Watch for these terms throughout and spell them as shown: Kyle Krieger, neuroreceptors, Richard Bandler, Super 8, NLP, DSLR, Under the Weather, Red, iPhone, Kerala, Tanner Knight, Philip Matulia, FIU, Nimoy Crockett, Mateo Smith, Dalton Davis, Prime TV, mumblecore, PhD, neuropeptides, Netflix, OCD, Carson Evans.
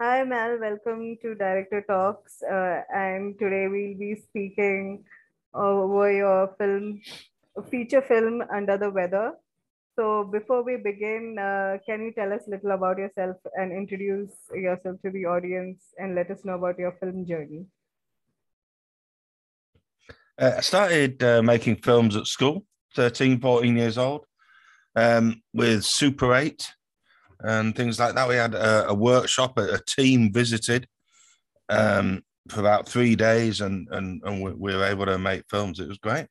Hi, Mel. Welcome to Director Talks. And today we'll be speaking over your feature film, Under the Weather. So before we begin, can you tell us a little about yourself and introduce yourself to the audience and let us know about your film journey? I started making films at school, 13, 14 years old, with Super 8. And things like that. We had a workshop, a team visited for about 3 days and we were able to make films. It was great.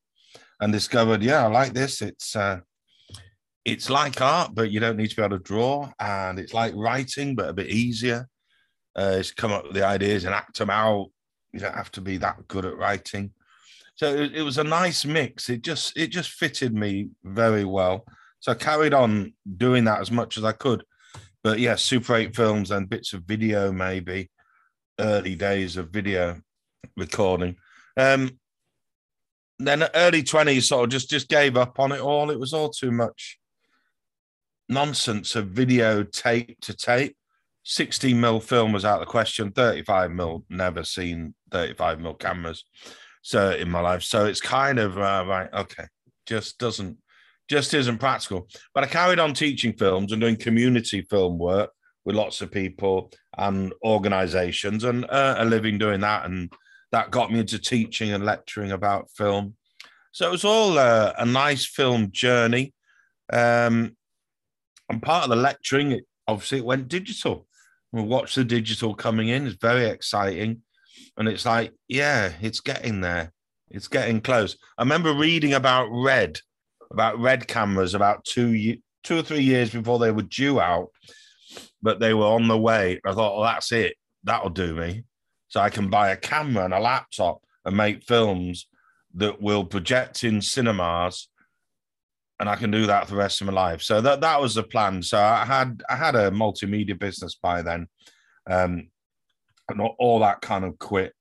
And discovered, yeah, I like this. It's like art, but you don't need to be able to draw. And it's like writing, but a bit easier. It's come up with the ideas and act them out. You don't have to be that good at writing. So it was a nice mix. It just fitted me very well. So I carried on doing that as much as I could. But yeah, Super 8 films and bits of video, maybe early days of video recording. Then early 20s, sort of just gave up on it all. It was all too much nonsense of video tape to tape. 16mm film was out of the question. 35mm, never seen 35mm cameras so in my life. So it's kind of right. Okay, just isn't practical. But I carried on teaching films and doing community film work with lots of people and organizations and a living doing that. And that got me into teaching and lecturing about film. So it was all a nice film journey. And part of the lecturing, it went digital. We watched the digital coming in. It's very exciting. And it's like, yeah, it's getting there. It's getting close. I remember reading about Red cameras about two or three years before they were due out, but they were on the way. I thought, well, that's it. That'll do me. So I can buy a camera and a laptop and make films that will project in cinemas, and I can do that for the rest of my life. So that was the plan. So I had a multimedia business by then, and all that kind of quit.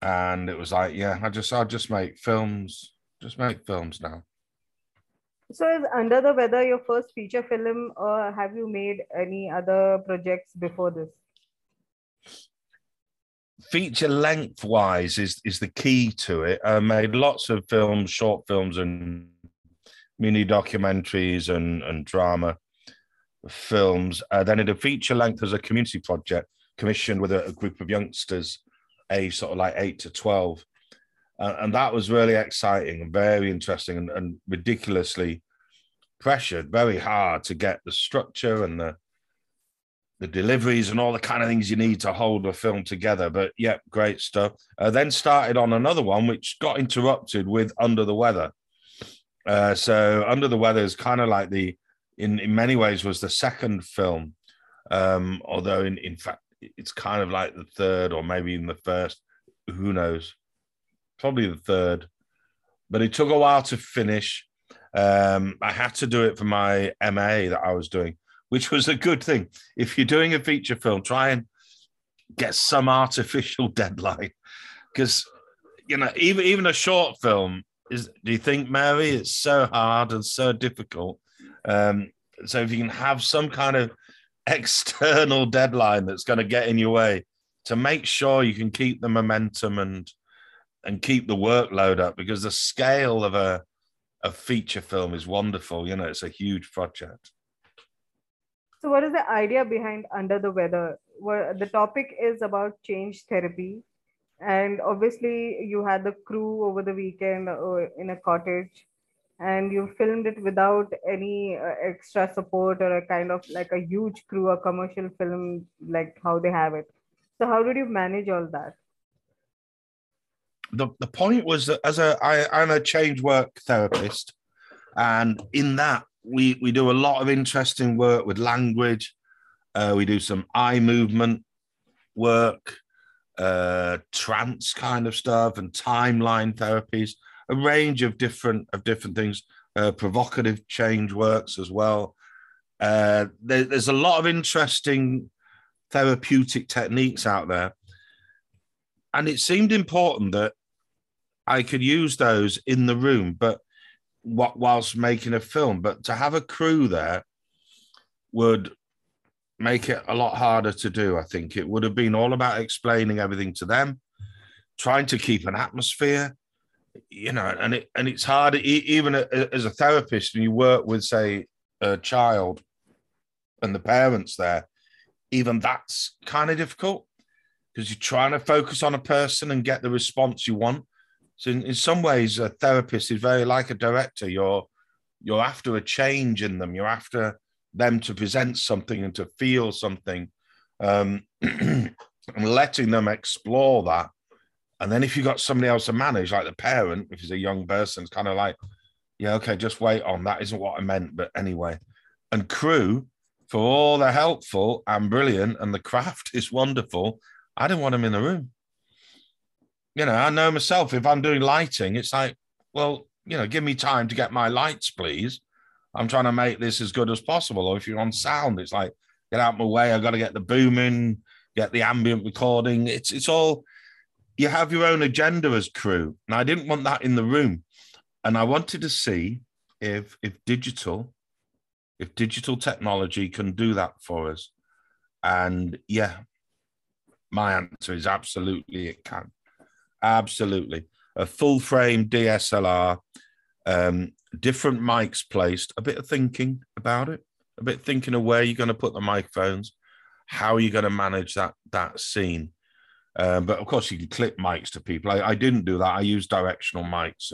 And it was like, yeah, I'll just make films. Just make films now. So is Under the Weather your first feature film, or have you made any other projects before this? Feature length-wise is the key to it. I made lots of films, short films and mini documentaries and drama films. Then I did a feature length as a community project, commissioned with a group of youngsters, aged sort of like 8 to 12. And that was really exciting and very interesting and ridiculously pressured, very hard to get the structure and the deliveries and all the kind of things you need to hold a film together. But, yeah, great stuff. Then started on another one, which got interrupted with Under the Weather. So Under the Weather is kind of like in many ways, was the second film, although in fact, it's kind of like the third or maybe even the first, who knows. Probably the third, but it took a while to finish. I had to do it for my MA that I was doing, which was a good thing. If you're doing a feature film, try and get some artificial deadline, because you know even a short film is. Do you think, Mary? It's so hard and so difficult. So if you can have some kind of external deadline that's going to get in your way, to make sure you can keep the momentum and keep the workload up, because the scale of a feature film is wonderful. You know, it's a huge project. So what is the idea behind Under the Weather? Where the topic is about change therapy. And obviously you had the crew over the weekend in a cottage, and you filmed it without any extra support or a kind of like a huge crew, a commercial film, like how they have it. So how did you manage all that? The point was that I'm a change work therapist, and in that we do a lot of interesting work with language. We do some eye movement work, trance kind of stuff, and timeline therapies, a range of different things, provocative change works as well. There's a lot of interesting therapeutic techniques out there. And it seemed important that I could use those in the room, but whilst making a film, but to have a crew there would make it a lot harder to do. I think it would have been all about explaining everything to them, trying to keep an atmosphere, you know, and it's hard even as a therapist, and you work with, say, a child and the parents there, even that's kind of difficult because you're trying to focus on a person and get the response you want. So in some ways, a therapist is very like a director. You're after a change in them. You're after them to present something and to feel something, and letting them explore that. And then if you've got somebody else to manage, like the parent, if it's a young person, it's kind of like, yeah, okay, just wait on. That isn't what I meant, but anyway. And crew, for all they're helpful and brilliant and the craft is wonderful, I didn't want them in the room. You know, I know myself, if I'm doing lighting, it's like, well, you know, give me time to get my lights, please. I'm trying to make this as good as possible. Or if you're on sound, it's like, get out of my way. I've got to get the booming, get the ambient recording. It's all, you have your own agenda as crew. And I didn't want that in the room. And I wanted to see if digital technology can do that for us. And yeah, my answer is absolutely it can. Absolutely. A full frame DSLR, different mics placed, a bit of thinking about it, a bit of thinking of where you're going to put the microphones, how you're going to manage that scene. But of course, you can clip mics to people. I didn't do that. I used directional mics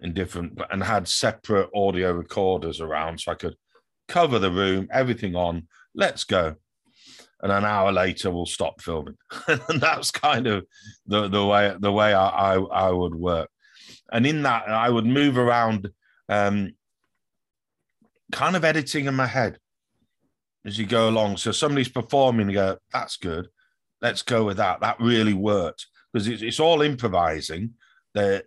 and had separate audio recorders around so I could cover the room, everything on, let's go. And an hour later, we'll stop filming. And that's kind of the way I would work. And in that, I would move around, kind of editing in my head as you go along. So somebody's performing, you go, that's good. Let's go with that. That really worked. Because it's all improvising. I'm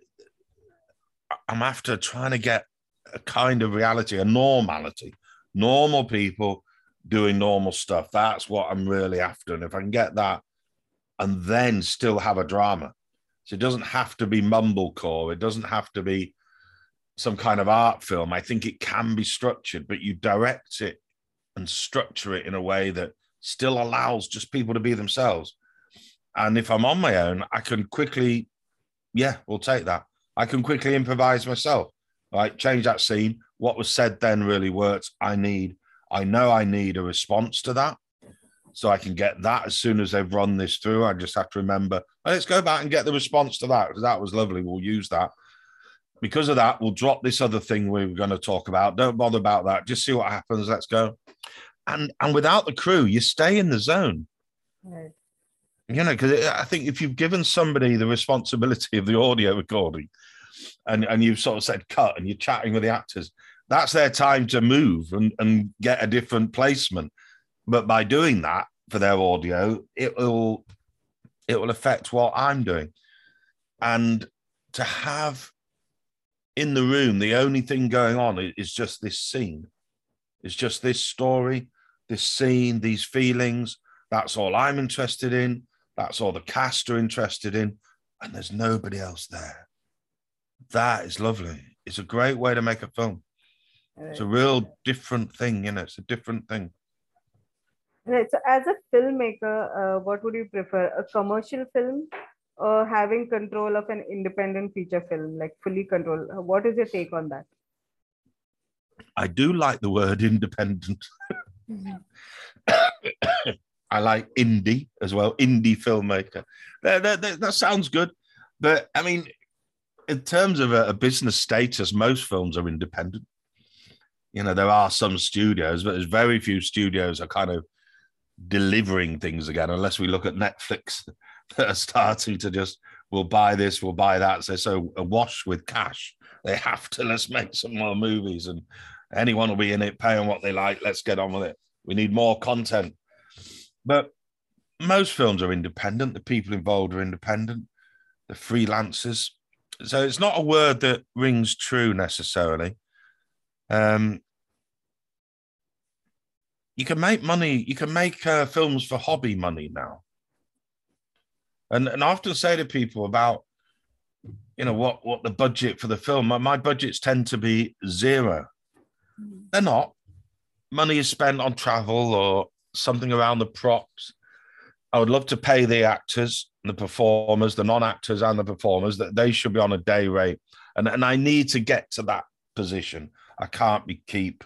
after trying to get a kind of reality, a normality. Normal people doing normal stuff. That's what I'm really after. And if I can get that and then still have a drama. So it doesn't have to be mumblecore. It doesn't have to be some kind of art film. I think it can be structured, but you direct it and structure it in a way that still allows just people to be themselves. And if I'm on my own, I can quickly, yeah, we'll take that. I can quickly improvise myself, right? Change that scene. What was said then really works. I know I need a response to that. So I can get that as soon as they've run this through. I just have to remember, let's go back and get the response to that, because that was lovely. We'll use that. Because of that, we'll drop this other thing we were going to talk about. Don't bother about that. Just see what happens. Let's go. And without the crew, you stay in the zone. Right. You know, because I think if you've given somebody the responsibility of the audio recording and you've sort of said cut and you're chatting with the actors, that's their time to move and get a different placement. But by doing that for their audio, it will affect what I'm doing. And to have in the room, the only thing going on is just this scene. It's just this story, this scene, these feelings. That's all I'm interested in. That's all the cast are interested in. And there's nobody else there. That is lovely. It's a great way to make a film. It's a real different thing, you know, it's a different thing. Right. So as a filmmaker, what would you prefer? A commercial film or having control of an independent feature film, like fully control? What is your take on that? I do like the word independent. Mm-hmm. I like indie as well, indie filmmaker. That sounds good. But I mean, in terms of a business status, most films are independent. You know, there are some studios, but there's very few studios are kind of delivering things again, unless we look at Netflix that are starting to just, we'll buy this, we'll buy that. So they're so awash with cash. They have to, let's make some more movies and anyone will be in it, paying what they like. Let's get on with it. We need more content. But most films are independent. The people involved are independent. The freelancers. So it's not a word that rings true necessarily. You can make money, you can make films for hobby money now. And I often say to people about, you know, what the budget for the film, my budgets tend to be zero. They're not. Money is spent on travel or something around the props. I would love to pay the actors, the performers, the non-actors and the performers, that they should be on a day rate. And I need to get to that position. I can't be keep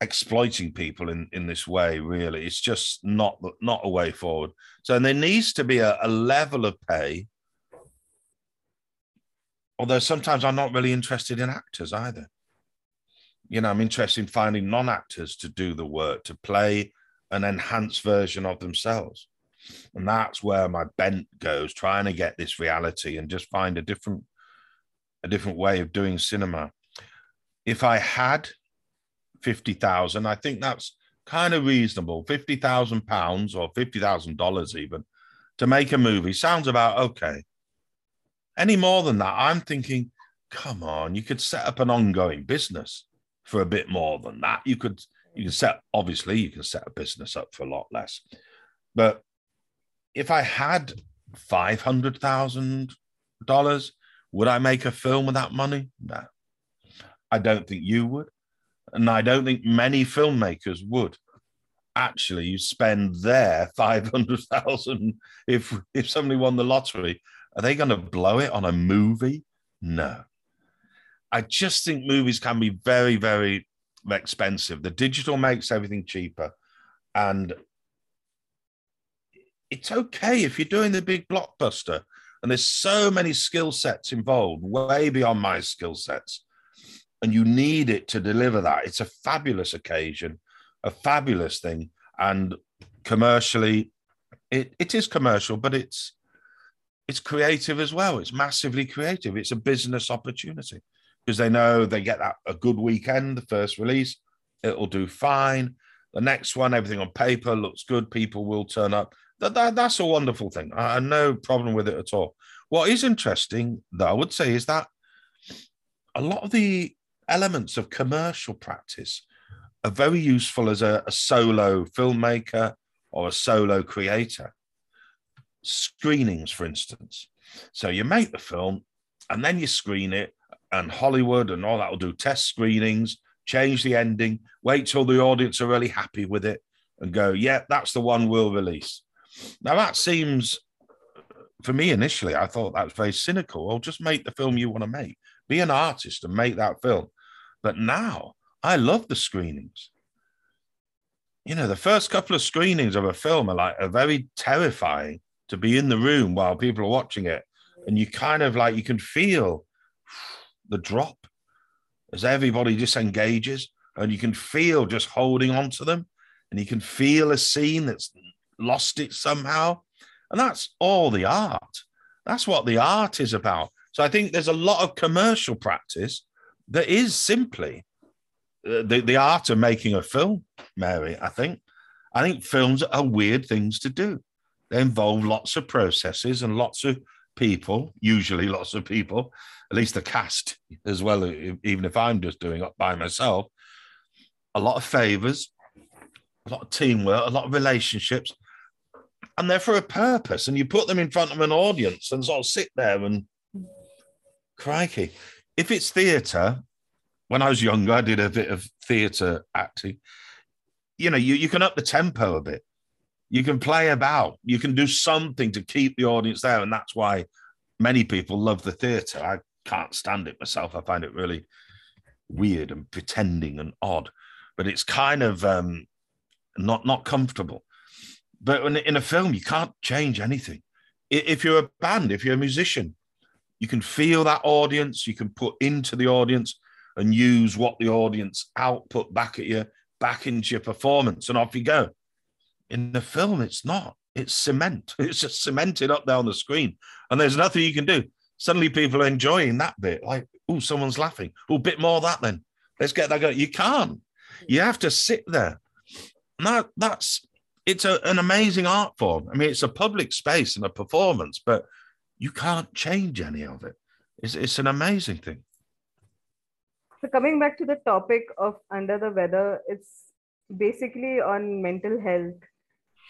exploiting people in this way, really. It's just not a way forward. So and there needs to be a level of pay. Although sometimes I'm not really interested in actors either. You know, I'm interested in finding non-actors to do the work, to play an enhanced version of themselves. And that's where my bent goes, trying to get this reality and just find a different way of doing cinema. If I had 50,000, I think that's kind of reasonable, £50,000 or $50,000 even, to make a movie sounds about okay. Any more than that, I'm thinking, come on, you could set up an ongoing business for a bit more than that. You can set a business up for a lot less. But if I had $500,000, would I make a film with that money? No. I don't think you would. And I don't think many filmmakers would. Actually, you spend their $500,000 if somebody won the lottery. Are they going to blow it on a movie? No. I just think movies can be very, very expensive. The digital makes everything cheaper. And it's okay if you're doing the big blockbuster. And there's so many skill sets involved, way beyond my skill sets. And you need it to deliver that. It's a fabulous occasion, a fabulous thing. And commercially, it is commercial, but it's creative as well. It's massively creative. It's a business opportunity because they know they get that a good weekend, the first release, it'll do fine. The next one, everything on paper looks good. People will turn up. That's a wonderful thing. I have no problem with it at all. What is interesting, though, I would say, is that a lot of the elements of commercial practice are very useful as a solo filmmaker or a solo creator. Screenings, for instance. So you make the film and then you screen it, and Hollywood and all that will do test screenings, change the ending, wait till the audience are really happy with it and go, yeah, that's the one we'll release. Now that seems, for me initially, I thought that was very cynical. Well, just make the film you want to make. Be an artist and make that film. But now I love the screenings. You know, the first couple of screenings of a film are very terrifying, to be in the room while people are watching it. And you kind of you can feel the drop as everybody just engages, and you can feel just holding on to them. And you can feel a scene that's lost it somehow. And that's all the art. That's what the art is about. So I think there's a lot of commercial practice that is simply the art of making a film, Mary, I think. I think films are weird things to do. They involve lots of processes and lots of people, usually lots of people, at least the cast as well, even if I'm just doing it by myself. A lot of favors, a lot of teamwork, a lot of relationships, and they're for a purpose. And you put them in front of an audience and sort of sit there and crikey. If it's theatre, when I was younger, I did a bit of theatre acting. You know, you can up the tempo a bit. You can play about, you can do something to keep the audience there. And that's why many people love the theatre. I can't stand it myself. I find it really weird and pretending and odd, but it's kind of not comfortable. But in a film, you can't change anything. If you're a band, if you're a musician, you can feel that audience, you can put into the audience and use what the audience output back at you, back into your performance, and off you go. In the film, it's not. It's cement. It's just cemented up there on the screen. And there's nothing you can do. Suddenly people are enjoying that bit. Like, oh, someone's laughing. Oh, bit more of that then. Let's get that going. You can't. You have to sit there. Now, it's an amazing art form. I mean, it's a public space and a performance, but you can't change any of it. It's an amazing thing. So coming back to the topic of Under the Weather, it's basically on mental health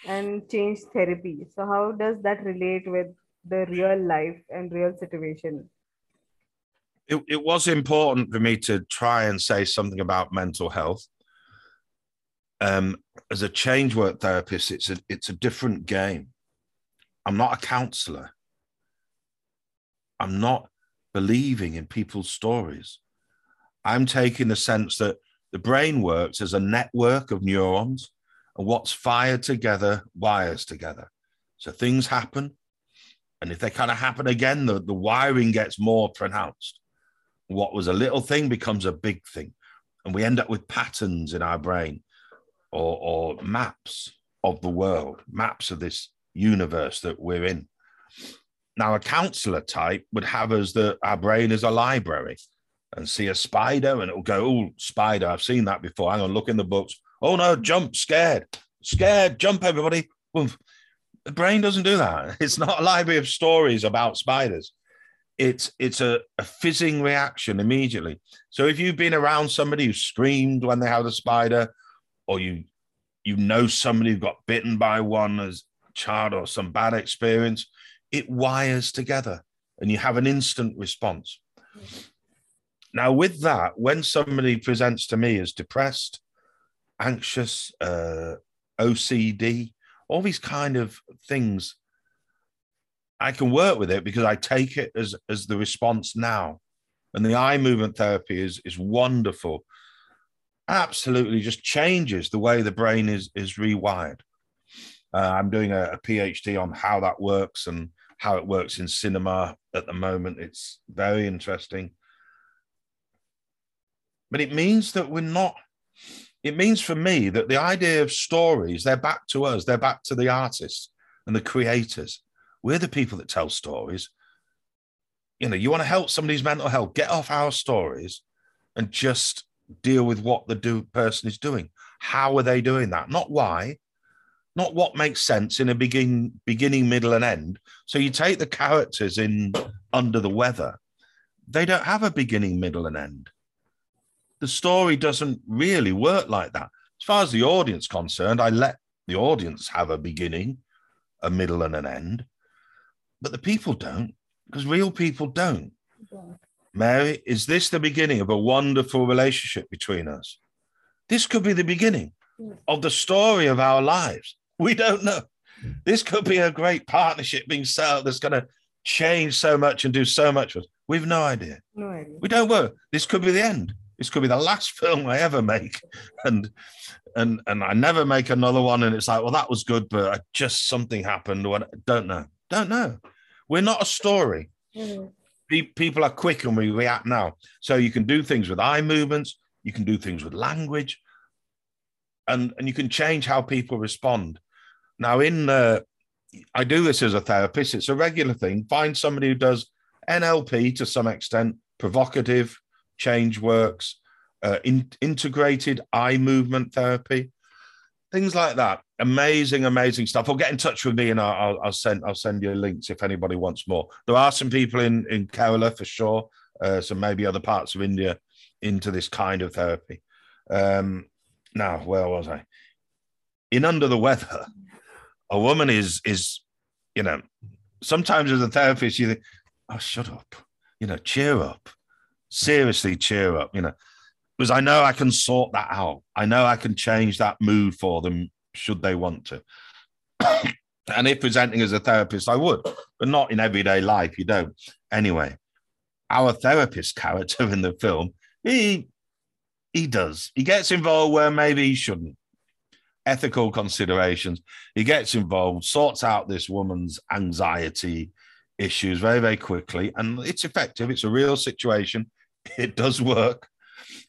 and change therapy. So how does that relate with the real life and real situation? It was important for me to try and say something about mental health. As a change work therapist, it's a different game. I'm not a counselor. I'm not believing in people's stories. I'm taking the sense that the brain works as a network of neurons, and what's fired together wires together. So things happen, and if they kind of happen again, the wiring gets more pronounced. What was a little thing becomes a big thing, and we end up with patterns in our brain, or maps of the world, maps of this universe that we're in. Now, a counsellor type would have us that our brain is a library and see a spider and it'll go, oh, spider, I've seen that before. I'm going to look in the books. Oh, no, jump, scared, jump, everybody. Well, the brain doesn't do that. It's not a library of stories about spiders. It's a fizzing reaction immediately. So if you've been around somebody who screamed when they had a spider, or you know somebody who got bitten by one as a child or some bad experience, it wires together and you have an instant response. Now, with that, when somebody presents to me as depressed, anxious, OCD, all these kind of things, I can work with it because I take it as the response now. And the eye movement therapy is wonderful. Absolutely just changes the way the brain is rewired. I'm doing a PhD on how that works and how it works in cinema at the moment. It's very interesting. But it means that it means for me that the idea of stories, they're back to us, they're back to the artists and the creators. We're the people that tell stories. You know, you want to help somebody's mental health, get off our stories and just deal with what the person is doing. How are they doing that? Not why, not what makes sense in a beginning, middle and end. So you take the characters in Under the Weather. They don't have a beginning, middle and end. The story doesn't really work like that. As far as the audience concerned, I let the audience have a beginning, a middle and an end, but the people don't, because real people don't. Yeah. Mary, is this the beginning of a wonderful relationship between us? This could be the beginning of the story of our lives. We don't know. This could be a great partnership being set up that's going to change so much and do so much for us. We've no idea. No idea. We don't know. This could be the end. This could be the last film I ever make. And I never make another one. And it's like, well, that was good, but just something happened. I don't know. Don't know. We're not a story. Mm-hmm. People are quick and we react now. So you can do things with eye movements. You can do things with language. And you can change how people respond. Now, I do this as a therapist. It's a regular thing. Find somebody who does NLP to some extent, provocative change works, integrated eye movement therapy, things like that. Amazing, amazing stuff. Or get in touch with me and I'll send you links if anybody wants more. There are some people in Kerala for sure, so maybe other parts of India into this kind of therapy. Now, where was I? In Under the Weather, a woman is, you know, sometimes as a therapist you think, oh, shut up, you know, cheer up, seriously, cheer up, you know, because I know I can sort that out. I know I can change that mood for them should they want to. And if presenting as a therapist, I would, but not in everyday life, you don't. Anyway, our therapist character in the film, he does. He gets involved where maybe he shouldn't. Ethical considerations. He gets involved, sorts out this woman's anxiety issues very, very quickly. And it's effective. It's a real situation. It does work.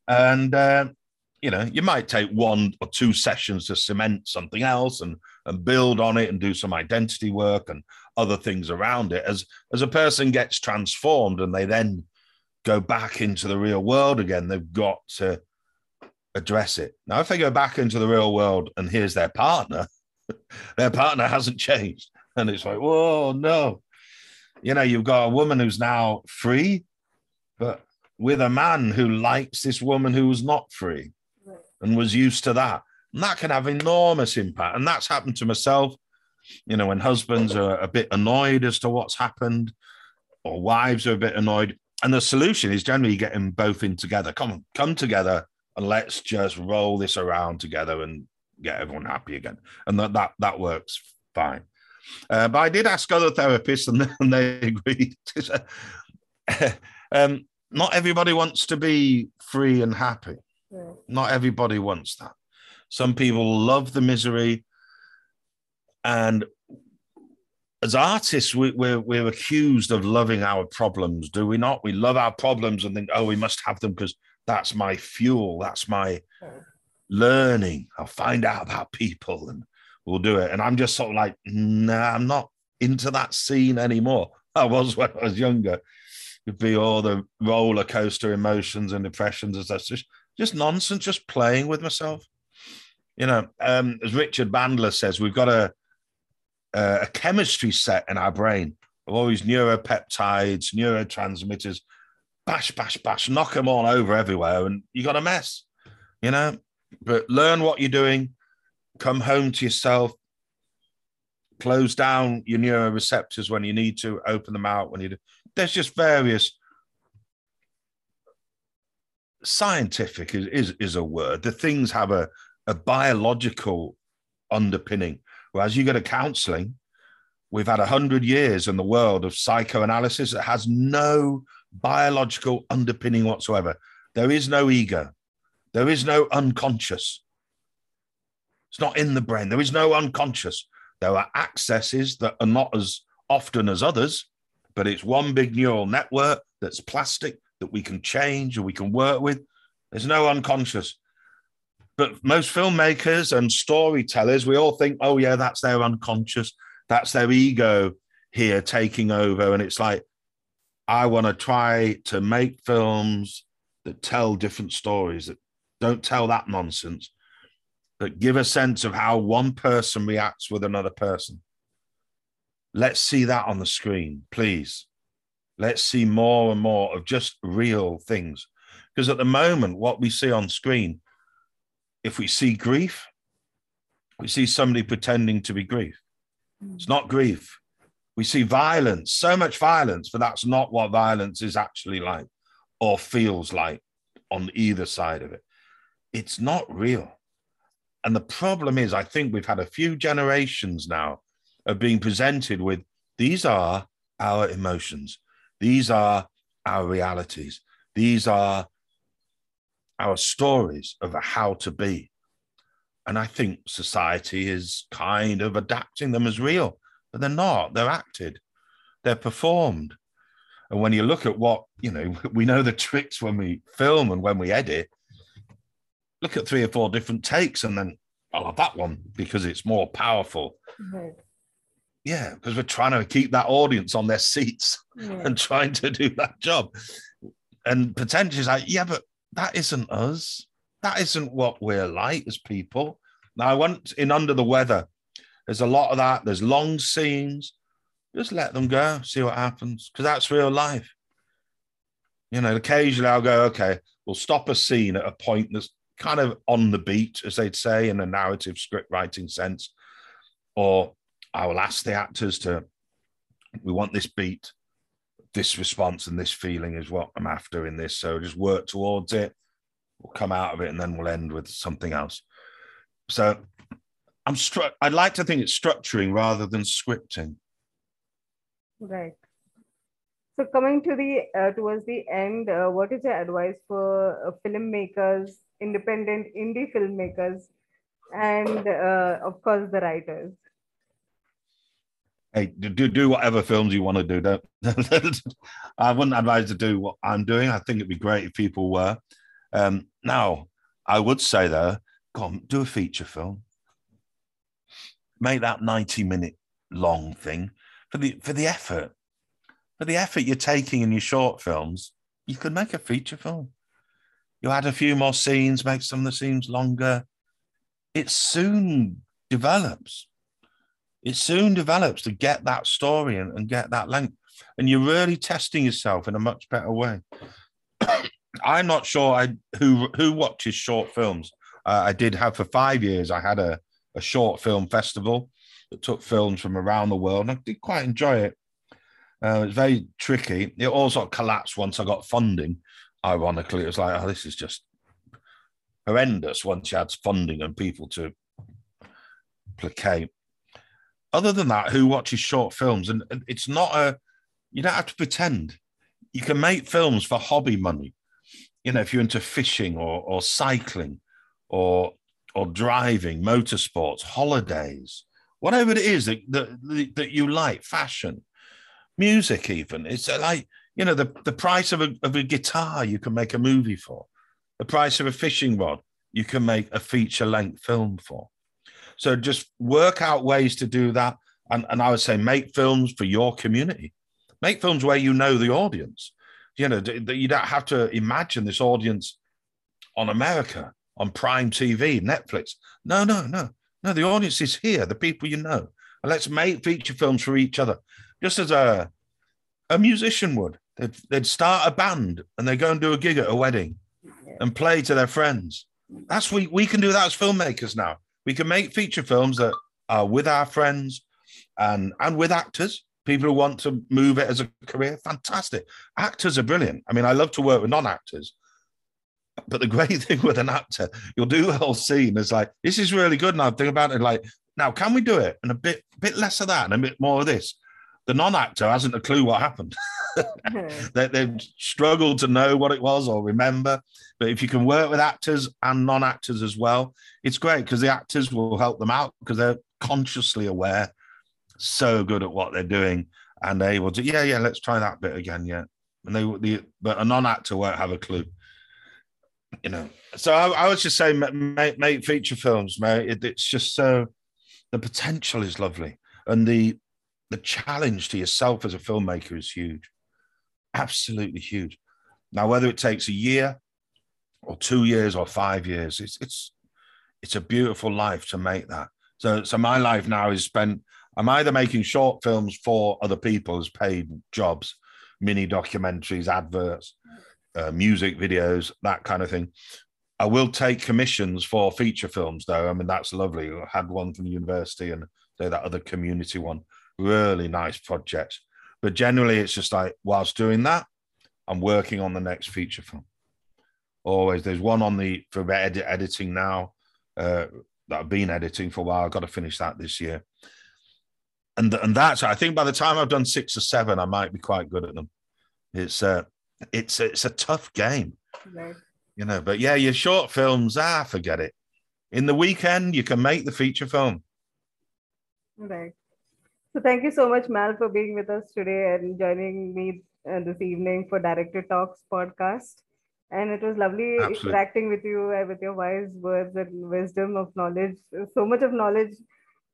And, you know, you might take one or two sessions to cement something else and build on it and do some identity work and other things around it as a person gets transformed and they then go back into the real world again. They've got to address it. Now, if they go back into the real world and here's their partner hasn't changed. And it's like, whoa, no. You know, you've got a woman who's now free, but with a man who likes this woman who was not free and was used to that. And that can have enormous impact. And that's happened to myself, you know, when husbands are a bit annoyed as to what's happened or wives are a bit annoyed. And the solution is generally getting both in together. Come together and let's just roll this around together and get everyone happy again. And that works fine. But I did ask other therapists and they agreed. Not everybody wants to be free and happy. Yeah. Not everybody wants that. Some people love the misery. And as artists, we're accused of loving our problems, do we not? We love our problems and think, oh, we must have them because that's my fuel. That's my learning. I'll find out about people and we'll do it. And I'm just sort of like, nah, I'm not into that scene anymore. I was when I was younger. It'd be all the roller coaster emotions and depressions and stuff. Just nonsense, just playing with myself. You know, as Richard Bandler says, we've got a chemistry set in our brain of all these neuropeptides, neurotransmitters, bash, bash, bash, knock them all over everywhere, and you got a mess, you know? But learn what you're doing, come home to yourself, close down your neuroreceptors when you need to, open them out when you do. There's just various... Scientific is a word. The things have a biological underpinning. Whereas you go to counselling, we've had 100 years in the world of psychoanalysis that has no biological underpinning whatsoever. There is no ego. There is no unconscious. It's not in the brain. There is no unconscious. There are accesses that are not as often as others, but it's one big neural network that's plastic that we can change or we can work with. There's no unconscious. But most filmmakers and storytellers, we all think, oh, yeah, that's their unconscious. That's their ego here taking over. And it's like, I want to try to make films that tell different stories, that don't tell that nonsense, but give a sense of how one person reacts with another person. Let's see that on the screen, please. Let's see more and more of just real things. Because at the moment, what we see on screen, if we see grief, we see somebody pretending to be grief. It's not grief. We see violence, so much violence, but that's not what violence is actually like or feels like on either side of it. It's not real. And the problem is, I think we've had a few generations now of being presented with, these are our emotions. These are our realities. These are our stories of how to be. And I think society is kind of adapting them as real, but they're not. They're acted. They're performed. And when you look at what, you know, we know the tricks when we film and when we edit, look at 3 or 4 different takes and then I'll have that one because it's more powerful. Right. Yeah, because we're trying to keep that audience on their seats and trying to do that job. And potentially it's like, yeah, but that isn't us. That isn't what we're like as people. Now, I went in Under the Weather. There's a lot of that. There's long scenes. Just let them go, see what happens, because that's real life. You know, occasionally I'll go, okay, we'll stop a scene at a point that's kind of on the beat, as they'd say, in a narrative script writing sense, or... I will ask the actors to, we want this beat, this response and this feeling is what I'm after in this. So just work towards it. We'll come out of it and then we'll end with something else. So I'd like to think it's structuring rather than scripting. Right. So coming to the, towards the end, what is your advice for filmmakers, independent indie filmmakers, and of course the writers? Hey, do whatever films you want to do. Don't. I wouldn't advise to do what I'm doing. I think it'd be great if people were. Now, I would say, though, go on, do a feature film. Make that 90-minute long thing for the effort. For the effort you're taking in your short films, you could make a feature film. You add a few more scenes, make some of the scenes longer. It soon develops. It soon develops to get that story and get that length. And you're really testing yourself in a much better way. I'm not sure who watches short films. I did have for 5 years, I had a short film festival that took films from around the world. And I did quite enjoy it. It was very tricky. It all sort of collapsed once I got funding. Ironically, it was like, oh, this is just horrendous once you had funding and people to replicate. Other than that, who watches short films? And it's not a, you don't have to pretend. You can make films for hobby money. You know, if you're into fishing or cycling or driving, motorsports, holidays, whatever it is that you like, fashion, music even. It's like, you know, the price of a guitar you can make a movie for. The price of a fishing rod you can make a feature-length film for. So just work out ways to do that. And I would say make films for your community. Make films where you know the audience. You know, you don't have to imagine this audience on America, on Prime TV, Netflix. No, the audience is here, the people you know. And let's make feature films for each other. Just as a musician would. They'd start a band and they go and do a gig at a wedding and play to their friends. That's we can do that as filmmakers now. We can make feature films that are with our friends and with actors, people who want to move it as a career. Fantastic. Actors are brilliant. I mean, I love to work with non-actors, but the great thing with an actor, you'll do a whole scene. It's like, this is really good. And I'm thinking about it like, now, can we do it? And a bit less of that and a bit more of this. The non-actor hasn't a clue what happened. They've struggled to know what it was or remember. But if you can work with actors and non-actors as well, it's great because the actors will help them out because they're consciously aware, so good at what they're doing, and they will do, yeah, let's try that bit again, yeah. And but a non-actor won't have a clue, you know. So I would just say make feature films, mate. It's just so, the potential is lovely. And the challenge to yourself as a filmmaker is huge. Absolutely huge. Now, whether it takes a year or 2 years or 5 years, it's a beautiful life to make that. So my life now is spent, I'm either making short films for other people as paid jobs, mini documentaries, adverts, music videos, that kind of thing. I will take commissions for feature films though. I mean, that's lovely. I had one from the university and that other community one, really nice projects. But generally it's just like, whilst doing that, I'm working on the next feature film. Always. There's one for editing now that I've been editing for a while. I've got to finish that this year. And that's, I think by the time I've done 6 or 7, I might be quite good at them. It's a tough game, you know, but yeah, your short films, forget it. In the weekend, you can make the feature film. Right. So thank you so much, Mal, for being with us today and joining me this evening for Director Talks podcast. And it was lovely interacting with you and with your wise words and wisdom of knowledge, so much of knowledge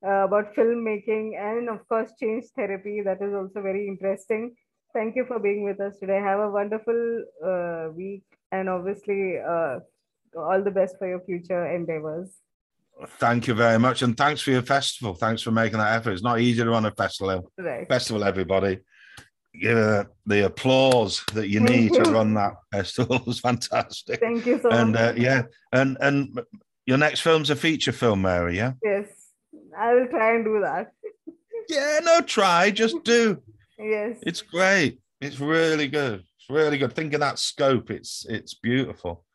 about filmmaking and, of course, change therapy. That is also very interesting. Thank you for being with us today. Have a wonderful week and obviously all the best for your future endeavors. Thank you very much. And thanks for your festival. Thanks for making that effort. It's not easy to run a festival. Right. Festival, everybody. Give the applause that you need to run that festival. It's fantastic. Thank you so much. And your next film's a feature film, Mary, yeah? Yes. I will try and do that. Yeah, no, try, just do. Yes. It's great. It's really good. It's really good. Think of that scope. It's beautiful.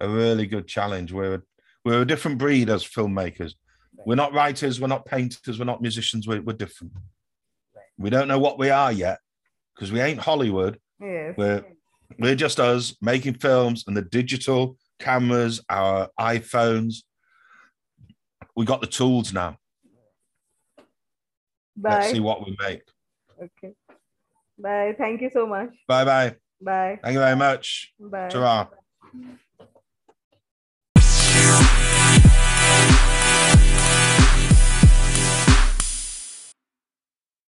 A really good challenge. We're a different breed as filmmakers. Right. We're not writers. We're not painters. We're not musicians. We're different. Right. We don't know what we are yet because we ain't Hollywood. Yes. We're just us making films, and the digital cameras, our iPhones. We got the tools now. Bye. Let's see what we make. Okay. Bye. Thank you so much. Bye. Bye. Thank you very much. Bye. Ta-ra.